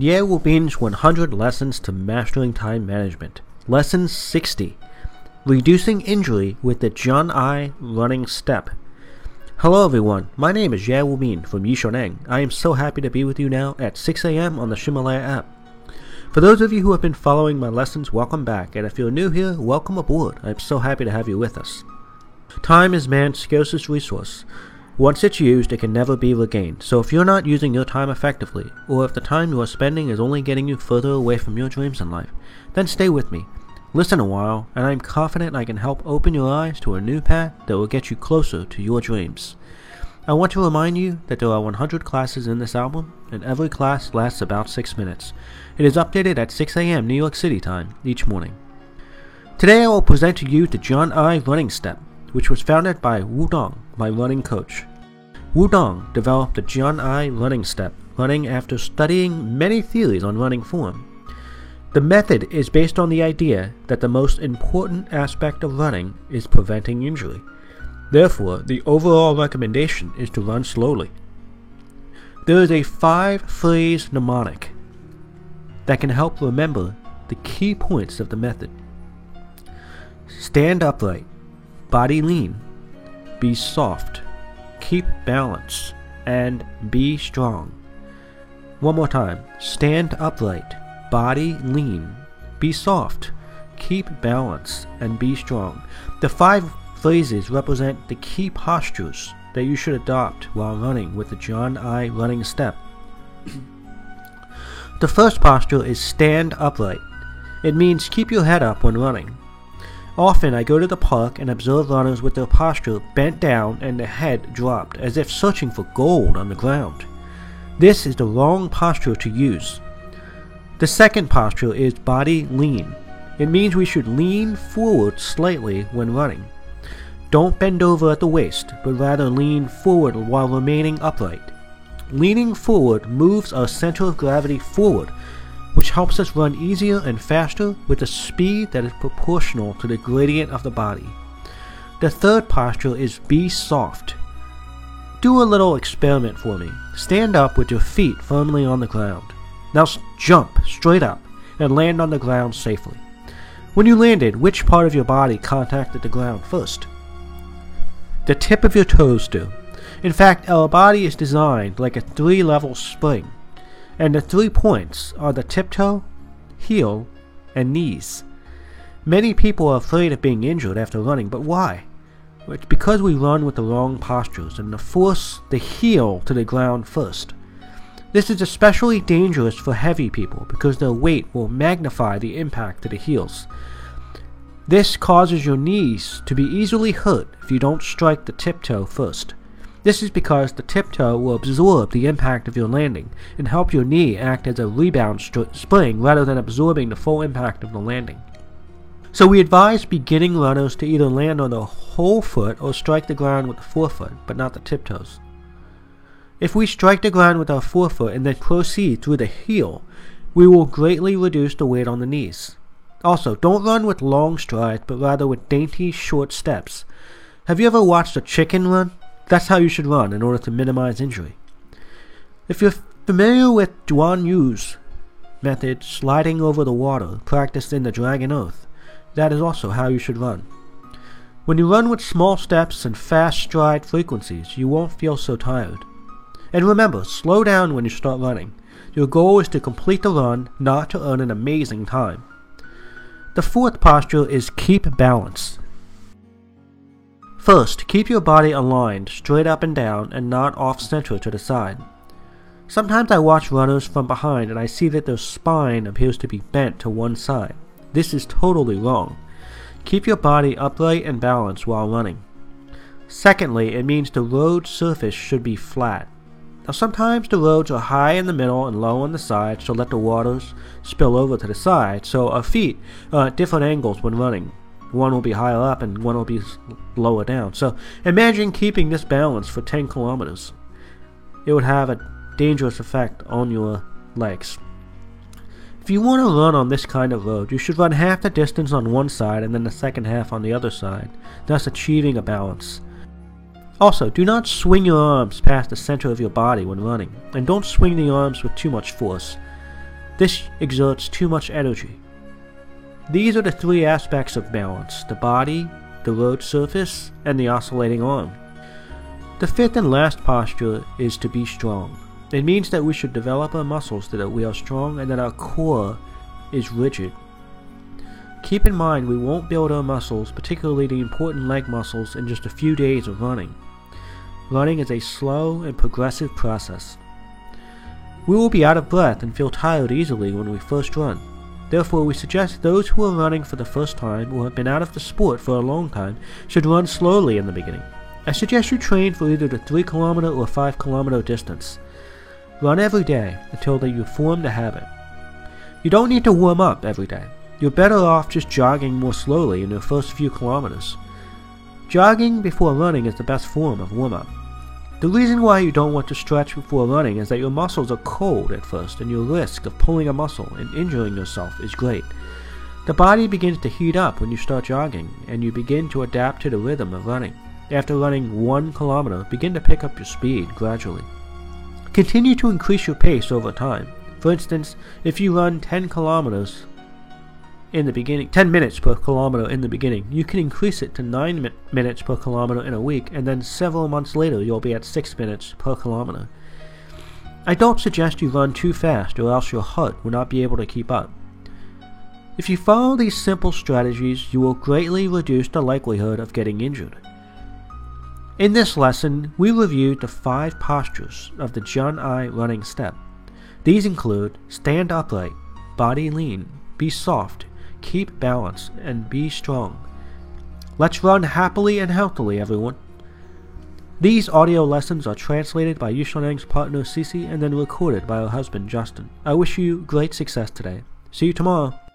Ye Wubin's 100 Lessons to Mastering Time Management. Lesson 60. Reducing Injury with the Jian Ai Running Step. Hello everyone, my name is Ye Wubin from Yushaneng. I am so happy to be with you now at 6 AM on the Shimalaya app. For those of you who have been following my lessons, welcome back, and if you're new here, welcome aboard. I'm so happy to have you with us. Time is man's scarcest resource. Once it's used, it can never be regained, so if you're not using your time effectively, or if the time you are spending is only getting you further away from your dreams in life, then stay with me. Listen a while, and I'm confident I can help open your eyes to a new path that will get you closer to your dreams. I want to remind you that there are 100 classes in this album, and every class lasts about 6 minutes. It is updated at 6 AM New York City time each morning. Today I will present to you the Jian Ai Running Step, which was founded by Wu Dong, my running coach. Wu Dong developed the Jian Ai Running Step, running after studying many theories on running form. The method is based on the idea that the most important aspect of running is preventing injury. Therefore, the overall recommendation is to run slowly. There is a 5-phrase mnemonic that can help remember the key points of the method. Stand upright. Body lean, be soft, keep balance, and be strong. One more time, stand upright, body lean, be soft, keep balance, and be strong. The 5 phrases represent the key postures that you should adopt while running with the Jian Ai Running Step. The first posture is stand upright. It means keep your head up when running. Often I go to the park and observe runners with their posture bent down and their head dropped, as if searching for gold on the ground. This is the wrong posture to use. The second posture is body lean. It means we should lean forward slightly when running. Don't bend over at the waist, but rather lean forward while remaining upright. Leaning forward moves our center of gravity forward, which helps us run easier and faster with a speed that is proportional to the gradient of the body. The third posture is be soft. Do a little experiment for me. Stand up with your feet firmly on the ground. Now jump straight up and land on the ground safely. When you landed, which part of your body contacted the ground first? The tip of your toes do. In fact, our body is designed like a 3-level spring. And the 3 points are the tiptoe, heel, and knees. Many people are afraid of being injured after running, but why? It's because we run with the wrong postures and force the heel to the ground first. This is especially dangerous for heavy people because their weight will magnify the impact to the heels. This causes your knees to be easily hurt if you don't strike the tiptoe first. This is because the tiptoe will absorb the impact of your landing and help your knee act as a rebound spring rather than absorbing the full impact of the landing. So we advise beginning runners to either land on the whole foot or strike the ground with the forefoot, but not the tiptoes. If we strike the ground with our forefoot and then proceed through the heel, we will greatly reduce the weight on the knees. Also, don't run with long strides, but rather with dainty, short steps. Have you ever watched a chicken run? That's how you should run in order to minimize injury. If you're familiar with Duan Yu's method, sliding over the water, practiced in the Dragon Oath, that is also how you should run. When you run with small steps and fast stride frequencies, you won't feel so tired. And remember, slow down when you start running. Your goal is to complete the run, not to earn an amazing time. The 4th posture is keep balance. First, keep your body aligned, straight up and down, and not off-center to the side. Sometimes I watch runners from behind and I see that their spine appears to be bent to one side. This is totally wrong. Keep your body upright and balanced while running. Secondly, it means the road surface should be flat. Now sometimes the roads are high in the middle and low on the side, so let the waters spill over to the side, so our feet are at different angles when running. One will be higher up and one will be lower down. So imagine keeping this balance for 10 kilometers. It would have a dangerous effect on your legs. If you want to run on this kind of road, you should run half the distance on one side and then the second half on the other side, thus achieving a balance. Also, do not swing your arms past the center of your body when running, and don't swing the arms with too much force. This exerts too much energy. These are the three aspects of balance: the body, the road surface, and the oscillating arm. The fifth and last posture is to be strong. It means that we should develop our muscles so that we are strong and that our core is rigid. Keep in mind we won't build our muscles, particularly the important leg muscles, in just a few days of running. Running is a slow and progressive process. We will be out of breath and feel tired easily when we first run. Therefore, we suggest those who are running for the first time or have been out of the sport for a long time should run slowly in the beginning. I suggest you train for either the 3-kilometer or 5-kilometer distance. Run every day until you form the habit. You don't need to warm up every day. You're better off just jogging more slowly in your first few kilometers. Jogging before running is the best form of warm-up. The reason why you don't want to stretch before running is that your muscles are cold at first and your risk of pulling a muscle and injuring yourself is great. The body begins to heat up when you start jogging and you begin to adapt to the rhythm of running. After running 1 kilometer, begin to pick up your speed gradually. Continue to increase your pace over time. For instance, if you run 10 minutes per kilometer in the beginning, you can increase it to 9 minutes per kilometer in a week, and then several months later you'll be at 6 minutes per kilometer. I don't suggest you run too fast or else your heart will not be able to keep up. If you follow these simple strategies, you will greatly reduce the likelihood of getting injured. In this lesson, we reviewed the 5 postures of the Jian Ai running step. These include stand upright, body lean, be soft, keep balance, and be strong. Let's run happily and healthily, everyone. These audio lessons are translated by Yushaneng's partner Cici and then recorded by her husband Justin. I wish you great success today. See you tomorrow.